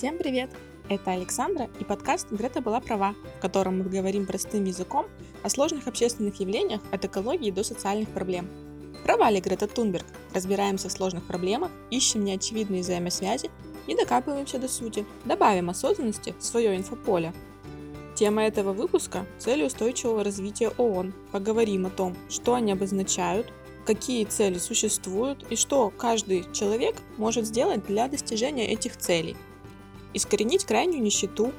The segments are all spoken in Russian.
Всем привет! Это Александра и подкаст «Грета была права», в котором мы говорим простым языком о сложных общественных явлениях от экологии до социальных проблем. Права ли Грета Тунберг? Разбираемся в сложных проблемах, ищем неочевидные взаимосвязи и докапываемся до сути, добавим осознанности в свое инфополе. Тема этого выпуска – цели устойчивого развития ООН. Поговорим о том, что они обозначают, какие цели существуют и что каждый человек может сделать для достижения этих целей. Искоренить крайнюю нищету,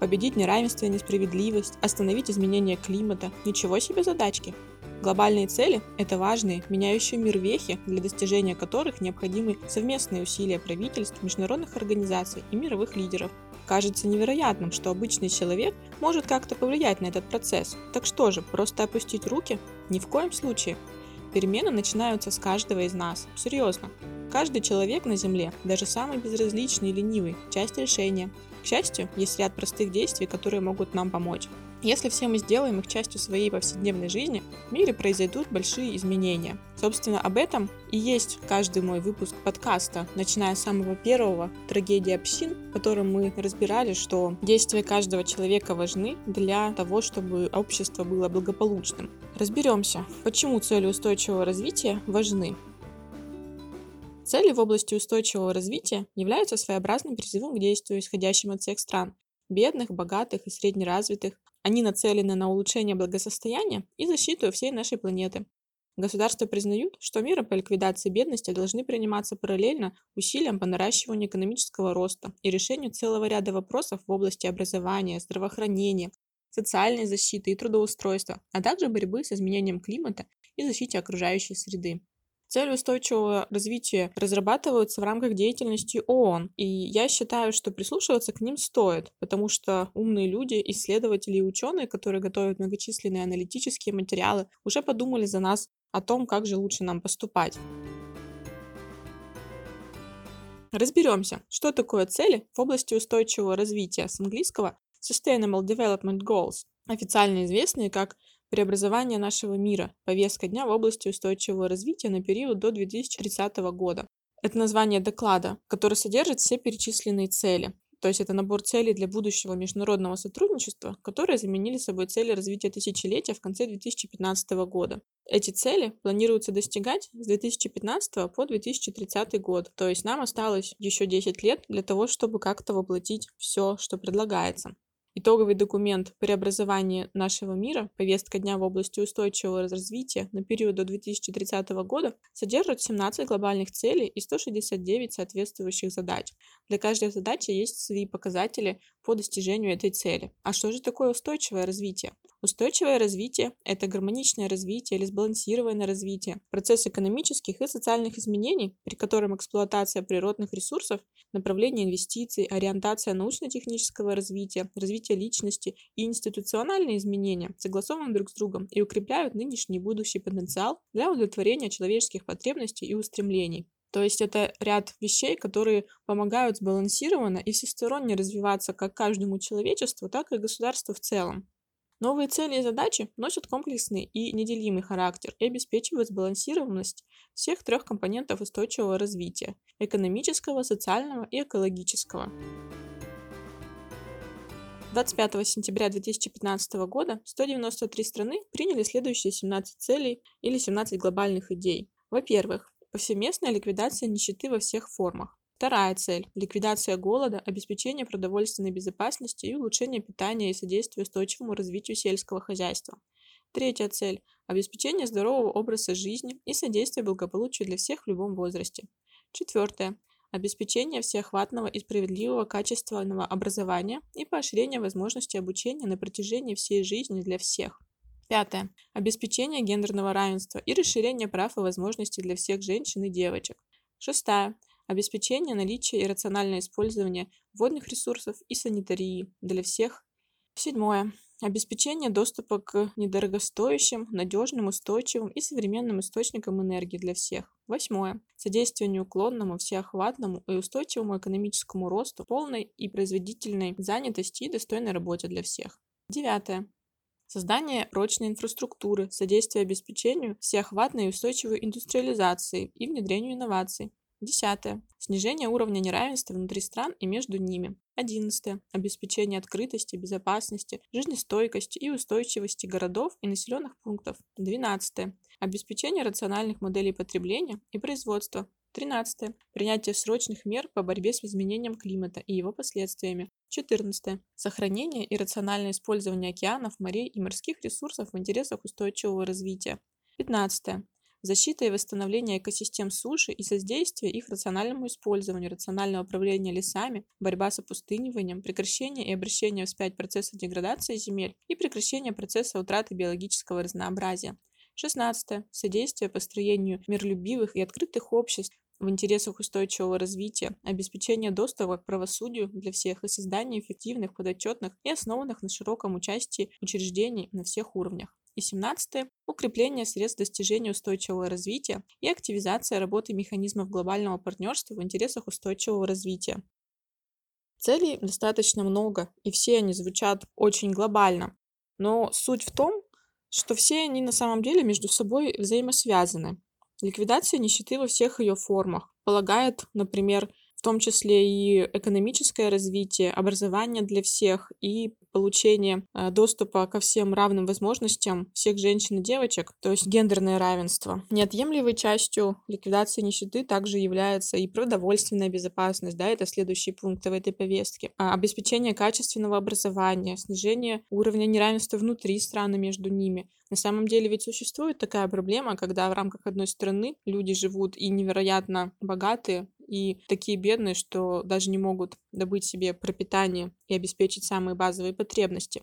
победить неравенство и несправедливость, остановить изменение климата. Ничего себе задачки! Глобальные цели – это важные, меняющие мир вехи, для достижения которых необходимы совместные усилия правительств, международных организаций и мировых лидеров. Кажется невероятным, что обычный человек может как-то повлиять на этот процесс. Так что же, просто опустить руки? Ни в коем случае. Перемены начинаются с каждого из нас. Серьезно. Каждый человек на Земле, даже самый безразличный и ленивый, часть решения. К счастью, есть ряд простых действий, которые могут нам помочь. Если все мы сделаем их частью своей повседневной жизни, в мире произойдут большие изменения. Собственно, об этом и есть каждый мой выпуск подкаста, начиная с самого первого «Трагедия общин», в котором мы разбирали, что действия каждого человека важны для того, чтобы общество было благополучным. Разберемся, почему цели устойчивого развития важны. Цели в области устойчивого развития являются своеобразным призывом к действию, исходящим от всех стран – бедных, богатых и среднеразвитых. Они нацелены на улучшение благосостояния и защиту всей нашей планеты. Государства признают, что меры по ликвидации бедности должны приниматься параллельно усилиям по наращиванию экономического роста и решению целого ряда вопросов в области образования, здравоохранения, социальной защиты и трудоустройства, а также борьбы с изменением климата и защите окружающей среды. Цели устойчивого развития разрабатываются в рамках деятельности ООН, и я считаю, что прислушиваться к ним стоит, потому что умные люди, исследователи и ученые, которые готовят многочисленные аналитические материалы, уже подумали за нас о том, как же лучше нам поступать. Разберемся, что такое цели в области устойчивого развития, с английского Sustainable Development Goals, официально известные как «Преобразование нашего мира. Повестка дня в области устойчивого развития на период до 2030 года». Это название доклада, который содержит все перечисленные цели. То есть это набор целей для будущего международного сотрудничества, которые заменили собой цели развития тысячелетия в конце 2015 года. Эти цели планируется достигать с 2015 по 2030 год. То есть нам осталось еще 10 лет для того, чтобы как-то воплотить все, что предлагается. Итоговый документ «Преобразование нашего мира. Повестка дня в области устойчивого развития на период до 2030 года» содержит 17 глобальных целей и 169 соответствующих задач. Для каждой задачи есть свои показатели по достижению этой цели. А что же такое устойчивое развитие? Устойчивое развитие – это гармоничное развитие или сбалансированное развитие, процесс экономических и социальных изменений, при котором эксплуатация природных ресурсов, направление инвестиций, ориентация научно-технического развития, развитие личности и институциональные изменения согласованы друг с другом и укрепляют нынешний и будущий потенциал для удовлетворения человеческих потребностей и устремлений. То есть это ряд вещей, которые помогают сбалансированно и всесторонне развиваться как каждому человечеству, так и государству в целом. Новые цели и задачи носят комплексный и неделимый характер и обеспечивают сбалансированность всех трех компонентов устойчивого развития – экономического, социального и экологического. 25 сентября 2015 года 193 страны приняли следующие 17 целей или 17 глобальных идей. Во-первых, повсеместная ликвидация нищеты во всех формах. Вторая цель – ликвидация голода, обеспечение продовольственной безопасности и улучшение питания и содействие устойчивому развитию сельского хозяйства. Третья цель – обеспечение здорового образа жизни и содействие благополучию для всех в любом возрасте. Четвертая – обеспечение всеохватного и справедливого качественного образования и поощрение возможности обучения на протяжении всей жизни для всех. Пятое. Обеспечение гендерного равенства и расширение прав и возможностей для всех женщин и девочек. Шестая. Обеспечение наличия и рациональное использование водных ресурсов и санитарии для всех. Седьмое. Обеспечение доступа к недорогостоящим, надежным, устойчивым и современным источникам энергии для всех. Восьмое. Содействие неуклонному, всеохватному и устойчивому экономическому росту, полной и производительной занятости и достойной работе для всех. Девятое. Создание прочной инфраструктуры, содействие обеспечению всеохватной и устойчивой индустриализации и внедрению инноваций. 10. Снижение уровня неравенства внутри стран и между ними. 11. Обеспечение открытости, безопасности, жизнестойкости и устойчивости городов и населенных пунктов. 12. Обеспечение рациональных моделей потребления и производства. 13. Принятие срочных мер по борьбе с изменением климата и его последствиями. 14. Сохранение и рациональное использование океанов, морей и морских ресурсов в интересах устойчивого развития. 15. Защита и восстановление экосистем суши и содействие их рациональному использованию, рациональное управление лесами, борьба с опустыниванием, прекращение и обращение вспять процесса деградации земель и прекращение процесса утраты биологического разнообразия. 16. Содействие построению миролюбивых и открытых обществ в интересах устойчивого развития, обеспечение доступа к правосудию для всех и создание эффективных, подотчетных и основанных на широком участии учреждений на всех уровнях. И 17. Укрепление средств достижения устойчивого развития и активизация работы механизмов глобального партнерства в интересах устойчивого развития. Целей достаточно много, и все они звучат очень глобально. Но суть в том, что все они на самом деле между собой взаимосвязаны. Ликвидация нищеты во всех ее формах полагает, например, в том числе и экономическое развитие, образование для всех и получение доступа ко всем равным возможностям всех женщин и девочек, то есть гендерное равенство. Неотъемлемой частью ликвидации нищеты также является и продовольственная безопасность, да, это следующие пункты в этой повестке, обеспечение качественного образования, снижение уровня неравенства внутри стран и между ними. На самом деле ведь существует такая проблема, когда в рамках одной страны люди живут и невероятно богатые, и такие бедные, что даже не могут добыть себе пропитание и обеспечить самые базовые потребности.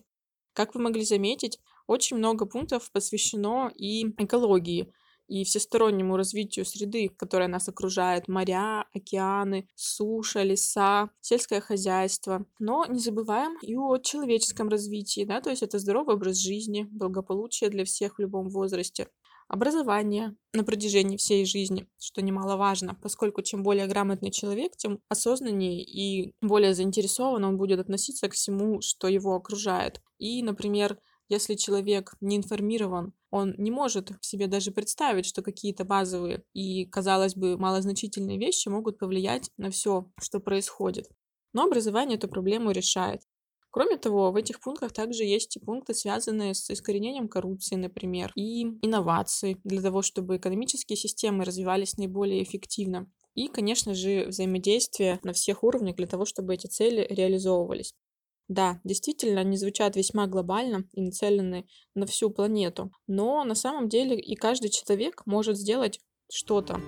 Как вы могли заметить, очень много пунктов посвящено и экологии, и всестороннему развитию среды, которая нас окружает: моря, океаны, суша, леса, сельское хозяйство. Но не забываем и о человеческом развитии, да, то есть это здоровый образ жизни, благополучие для всех в любом возрасте. Образование на протяжении всей жизни, что немаловажно, поскольку чем более грамотный человек, тем осознаннее и более заинтересован он будет относиться ко всему, что его окружает. И, например, если человек не информирован, он не может себе даже представить, что какие-то базовые и, казалось бы, малозначительные вещи могут повлиять на все, что происходит. Но образование эту проблему решает. Кроме того, в этих пунктах также есть и пункты, связанные с искоренением коррупции, например, и инноваций для того, чтобы экономические системы развивались наиболее эффективно. И, конечно же, взаимодействие на всех уровнях для того, чтобы эти цели реализовывались. Да, действительно, они звучат весьма глобально и нацелены на всю планету, но на самом деле и каждый человек может сделать что-то.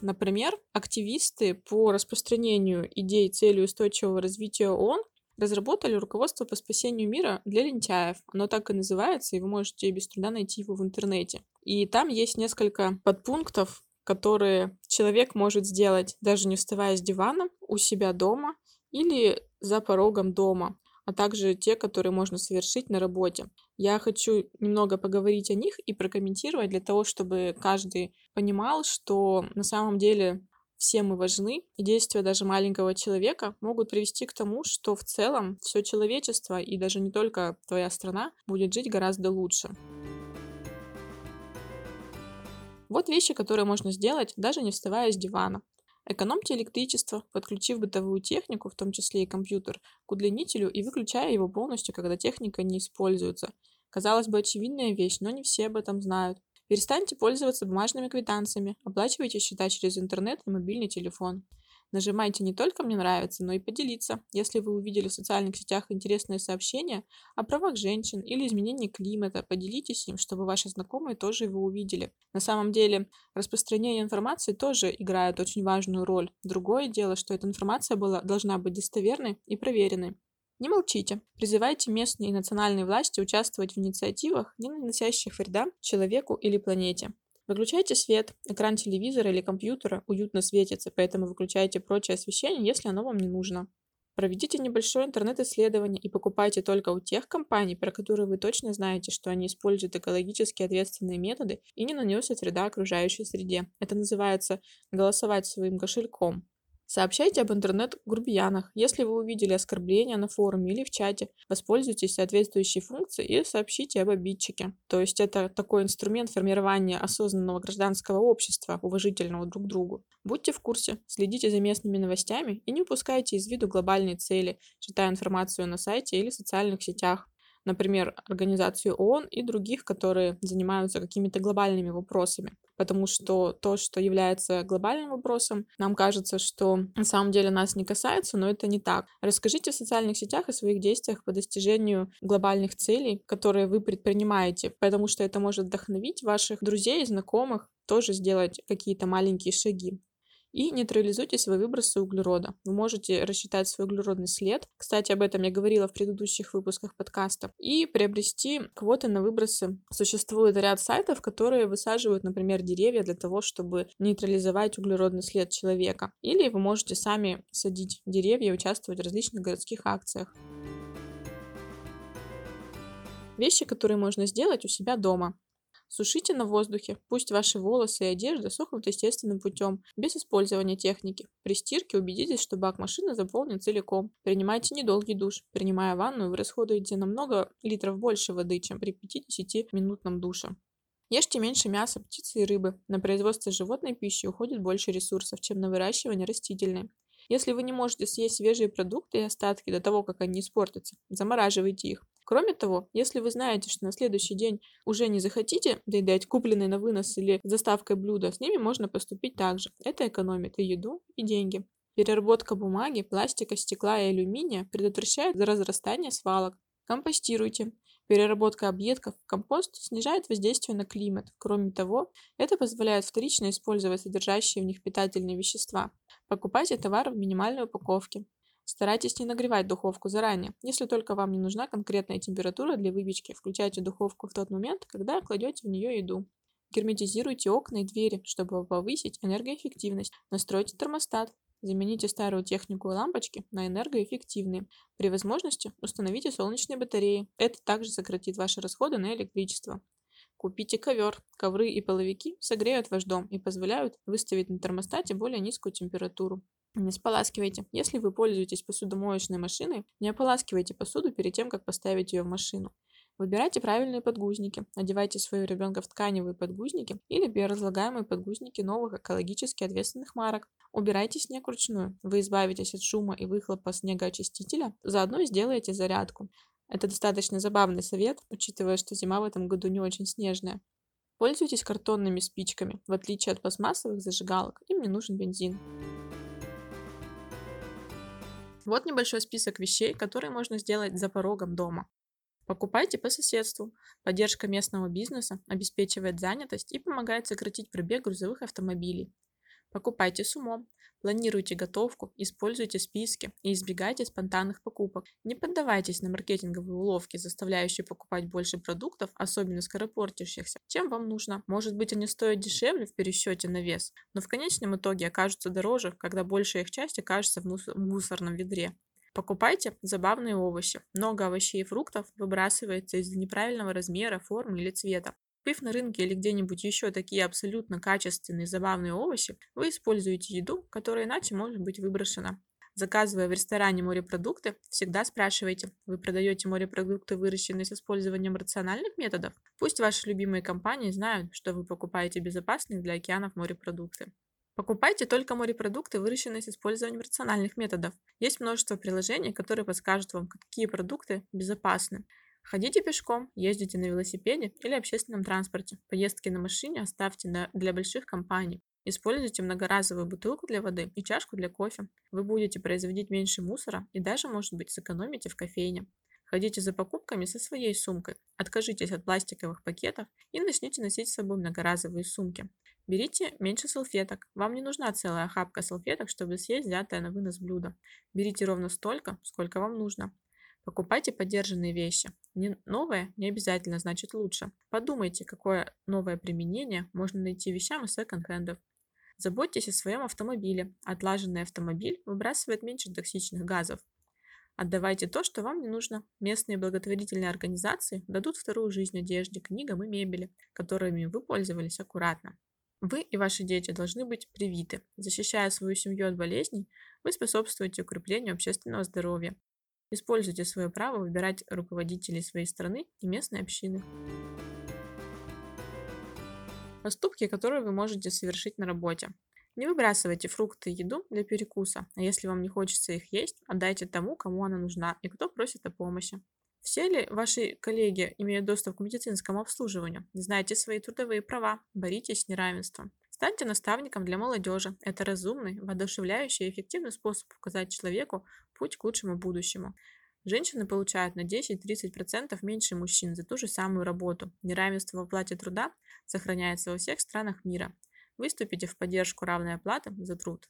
Например, активисты по распространению идей цели устойчивого развития ООН разработали руководство по спасению мира для лентяев. Оно так и называется, и вы можете без труда найти его в интернете. И там есть несколько подпунктов, которые человек может сделать, даже не вставая с дивана, у себя дома или за порогом дома, а также те, которые можно совершить на работе. Я хочу немного поговорить о них и прокомментировать для того, чтобы каждый понимал, что на самом деле все мы важны, и действия даже маленького человека могут привести к тому, что в целом все человечество, и даже не только твоя страна, будет жить гораздо лучше. Вот вещи, которые можно сделать, даже не вставая с дивана. Экономьте электричество, подключив бытовую технику, в том числе и компьютер, к удлинителю и выключая его полностью, когда техника не используется. Казалось бы, очевидная вещь, но не все об этом знают. Перестаньте пользоваться бумажными квитанциями, оплачивайте счета через интернет и мобильный телефон. Нажимайте не только «Мне нравится», но и «Поделиться», если вы увидели в социальных сетях интересные сообщения о правах женщин или изменении климата, поделитесь им, чтобы ваши знакомые тоже его увидели. На самом деле распространение информации тоже играет очень важную роль. Другое дело, что эта информация должна быть достоверной и проверенной. Не молчите. Призывайте местные и национальные власти участвовать в инициативах, не наносящих вреда человеку или планете. Выключайте свет, экран телевизора или компьютера уютно светится, поэтому выключайте прочее освещение, если оно вам не нужно. Проведите небольшое интернет-исследование и покупайте только у тех компаний, про которые вы точно знаете, что они используют экологически ответственные методы и не наносят вреда окружающей среде. Это называется «голосовать своим кошельком». Сообщайте об интернет-грубиянах. Если вы увидели оскорбления на форуме или в чате, воспользуйтесь соответствующей функцией и сообщите об обидчике. То есть это такой инструмент формирования осознанного гражданского общества, уважительного друг к другу. Будьте в курсе, следите за местными новостями и не упускайте из виду глобальные цели, читая информацию на сайте или в социальных сетях. Например, организацию ООН и других, которые занимаются какими-то глобальными вопросами. Потому что то, что является глобальным вопросом, нам кажется, что на самом деле нас не касается, но это не так. Расскажите в социальных сетях о своих действиях по достижению глобальных целей, которые вы предпринимаете, потому что это может вдохновить ваших друзей и знакомых тоже сделать какие-то маленькие шаги. И нейтрализуйте свои выбросы углерода. Вы можете рассчитать свой углеродный след. Кстати, об этом я говорила в предыдущих выпусках подкаста. И приобрести квоты на выбросы. Существует ряд сайтов, которые высаживают, например, деревья для того, чтобы нейтрализовать углеродный след человека. Или вы можете сами садить деревья и участвовать в различных городских акциях. Вещи, которые можно сделать у себя дома. Сушите на воздухе, пусть ваши волосы и одежда сохнут естественным путем, без использования техники. При стирке убедитесь, что бак машины заполнен целиком. Принимайте недолгий душ. Принимая ванну, вы расходуете намного литров больше воды, чем при 50-минутном душе. Ешьте меньше мяса, птицы и рыбы. На производство животной пищи уходит больше ресурсов, чем на выращивание растительной. Если вы не можете съесть свежие продукты и остатки до того, как они испортятся, замораживайте их. Кроме того, если вы знаете, что на следующий день уже не захотите доедать купленные на вынос или с доставкой блюда, с ними можно поступить так же. Это экономит и еду, и деньги. Переработка бумаги, пластика, стекла и алюминия предотвращает разрастание свалок. Компостируйте. Переработка объедков в компост снижает воздействие на климат. Кроме того, это позволяет вторично использовать содержащие в них питательные вещества. Покупайте товары в минимальной упаковке. Старайтесь не нагревать духовку заранее. Если только вам не нужна конкретная температура для выпечки, включайте духовку в тот момент, когда кладете в нее еду. Герметизируйте окна и двери, чтобы повысить энергоэффективность. Настройте термостат. Замените старую технику и лампочки на энергоэффективные. При возможности установите солнечные батареи. Это также сократит ваши расходы на электричество. Купите ковер. Ковры и половики согреют ваш дом и позволяют выставить на термостате более низкую температуру. Не споласкивайте. Если вы пользуетесь посудомоечной машиной, не ополаскивайте посуду перед тем, как поставить ее в машину. Выбирайте правильные подгузники. Одевайте своего ребенка в тканевые подгузники или биоразлагаемые подгузники новых экологически ответственных марок. Убирайте снег вручную. Вы избавитесь от шума и выхлопа снегоочистителя, заодно сделаете зарядку. Это достаточно забавный совет, учитывая, что зима в этом году не очень снежная. Пользуйтесь картонными спичками. В отличие от пластмассовых зажигалок, им не нужен бензин. Вот небольшой список вещей, которые можно сделать за порогом дома. Покупайте по соседству. Поддержка местного бизнеса обеспечивает занятость и помогает сократить пробег грузовых автомобилей. Покупайте с умом. Планируйте готовку, используйте списки и избегайте спонтанных покупок. Не поддавайтесь на маркетинговые уловки, заставляющие покупать больше продуктов, особенно скоропортящихся, чем вам нужно. Может быть, они стоят дешевле в пересчете на вес, но в конечном итоге окажутся дороже, когда большая их часть окажется в мусорном ведре. Покупайте забавные овощи. Много овощей и фруктов выбрасывается из-за неправильного размера, формы или цвета. Купив на рынке или где-нибудь еще такие абсолютно качественные забавные овощи, вы используете еду, которая иначе может быть выброшена. Заказывая в ресторане морепродукты, всегда спрашивайте, вы продаете морепродукты, выращенные с использованием рациональных методов? Пусть ваши любимые компании знают, что вы покупаете безопасные для океанов морепродукты. Покупайте только морепродукты, выращенные с использованием рациональных методов. Есть множество приложений, которые подскажут вам, какие продукты безопасны. Ходите пешком, ездите на велосипеде или общественном транспорте. Поездки на машине оставьте для больших компаний. Используйте многоразовую бутылку для воды и чашку для кофе. Вы будете производить меньше мусора и даже, может быть, сэкономите в кофейне. Ходите за покупками со своей сумкой, откажитесь от пластиковых пакетов и начните носить с собой многоразовые сумки. Берите меньше салфеток, вам не нужна целая охапка салфеток, чтобы съесть взятое на вынос блюдо. Берите ровно столько, сколько вам нужно. Покупайте подержанные вещи. Новое не обязательно значит лучше. Подумайте, какое новое применение можно найти вещам из секонд-хендов. Заботьтесь о своем автомобиле. Отлаженный автомобиль выбрасывает меньше токсичных газов. Отдавайте то, что вам не нужно. Местные благотворительные организации дадут вторую жизнь одежде, книгам и мебели, которыми вы пользовались аккуратно. Вы и ваши дети должны быть привиты. Защищая свою семью от болезней, вы способствуете укреплению общественного здоровья. Используйте свое право выбирать руководителей своей страны и местной общины. Поступки, которые вы можете совершить на работе. Не выбрасывайте фрукты и еду для перекуса, а если вам не хочется их есть, отдайте тому, кому она нужна и кто просит о помощи. Все ли ваши коллеги имеют доступ к медицинскому обслуживанию? Знайте свои трудовые права, боритесь с неравенством. Станьте наставником для молодежи. Это разумный, воодушевляющий и эффективный способ показать человеку путь к лучшему будущему. Женщины получают на 10-30% меньше мужчин за ту же самую работу. Неравенство в оплате труда сохраняется во всех странах мира. Выступите в поддержку равной оплаты за труд.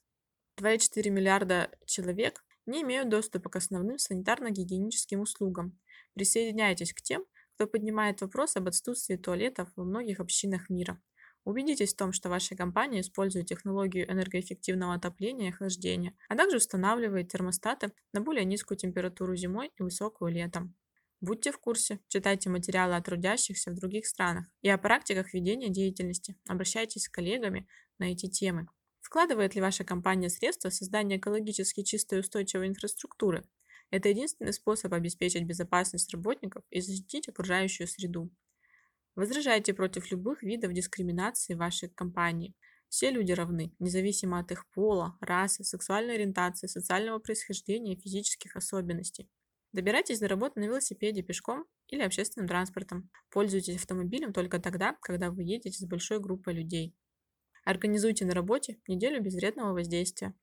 2,4 миллиарда человек не имеют доступа к основным санитарно-гигиеническим услугам. Присоединяйтесь к тем, кто поднимает вопрос об отсутствии туалетов во многих общинах мира. Убедитесь в том, что ваша компания использует технологию энергоэффективного отопления и охлаждения, а также устанавливает термостаты на более низкую температуру зимой и высокую летом. Будьте в курсе, читайте материалы о трудящихся в других странах и о практиках ведения деятельности, обращайтесь с коллегами на эти темы. Вкладывает ли ваша компания средства в создание экологически чистой и устойчивой инфраструктуры? Это единственный способ обеспечить безопасность работников и защитить окружающую среду. Возражайте против любых видов дискриминации в вашей компании. Все люди равны, независимо от их пола, расы, сексуальной ориентации, социального происхождения и физических особенностей. Добирайтесь до работы на велосипеде, пешком или общественным транспортом. Пользуйтесь автомобилем только тогда, когда вы едете с большой группой людей. Организуйте на работе неделю без вредного воздействия.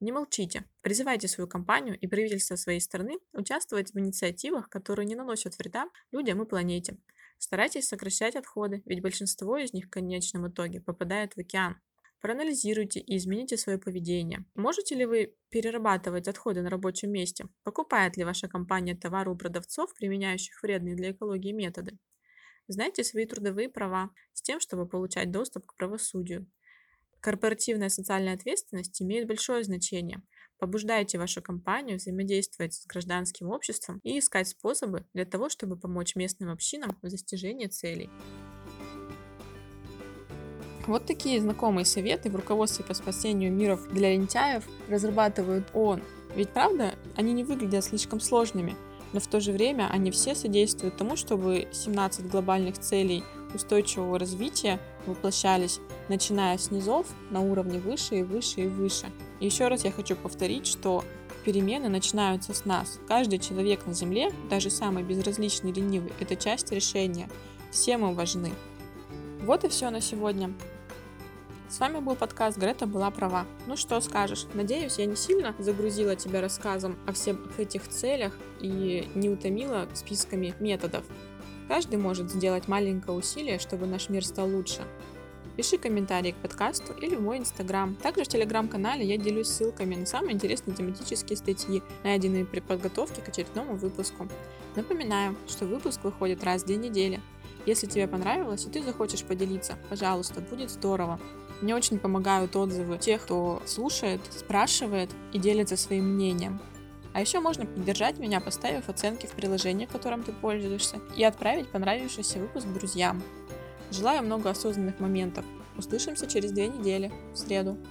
Не молчите. Призывайте свою компанию и правительство своей страны участвовать в инициативах, которые не наносят вреда людям и планете. Старайтесь сокращать отходы, ведь большинство из них в конечном итоге попадает в океан. Проанализируйте и измените свое поведение. Можете ли вы перерабатывать отходы на рабочем месте? Покупает ли ваша компания товары у продавцов, применяющих вредные для экологии методы? Знайте свои трудовые права с тем, чтобы получать доступ к правосудию. Корпоративная социальная ответственность имеет большое значение. Побуждайте вашу компанию взаимодействовать с гражданским обществом и искать способы для того, чтобы помочь местным общинам в достижении целей. Вот такие знакомые советы в руководстве по спасению миров для лентяев разрабатывают ООН. Ведь правда, они не выглядят слишком сложными, но в то же время они все содействуют тому, чтобы 17 глобальных целей устойчивого развития воплощались, начиная с низов на уровне выше и выше и выше. И еще раз я хочу повторить, что перемены начинаются с нас. Каждый человек на Земле, даже самый безразличный и ленивый, это часть решения. Все мы важны. Вот и все на сегодня. С вами был подкаст «Грета была права». Ну что скажешь? Надеюсь, я не сильно загрузила тебя рассказом о всех этих целях и не утомила списками методов. Каждый может сделать маленькое усилие, чтобы наш мир стал лучше. Пиши комментарии к подкасту или в мой инстаграм. Также в телеграм-канале я делюсь ссылками на самые интересные тематические статьи, найденные при подготовке к очередному выпуску. Напоминаю, что выпуск выходит раз в 2 недели. Если тебе понравилось и ты захочешь поделиться, пожалуйста, будет здорово. Мне очень помогают отзывы тех, кто слушает, спрашивает и делится своим мнением. А еще можно поддержать меня, поставив оценки в приложении, которым ты пользуешься, и отправить понравившийся выпуск друзьям. Желаю много осознанных моментов. Услышимся через 2 недели, в среду.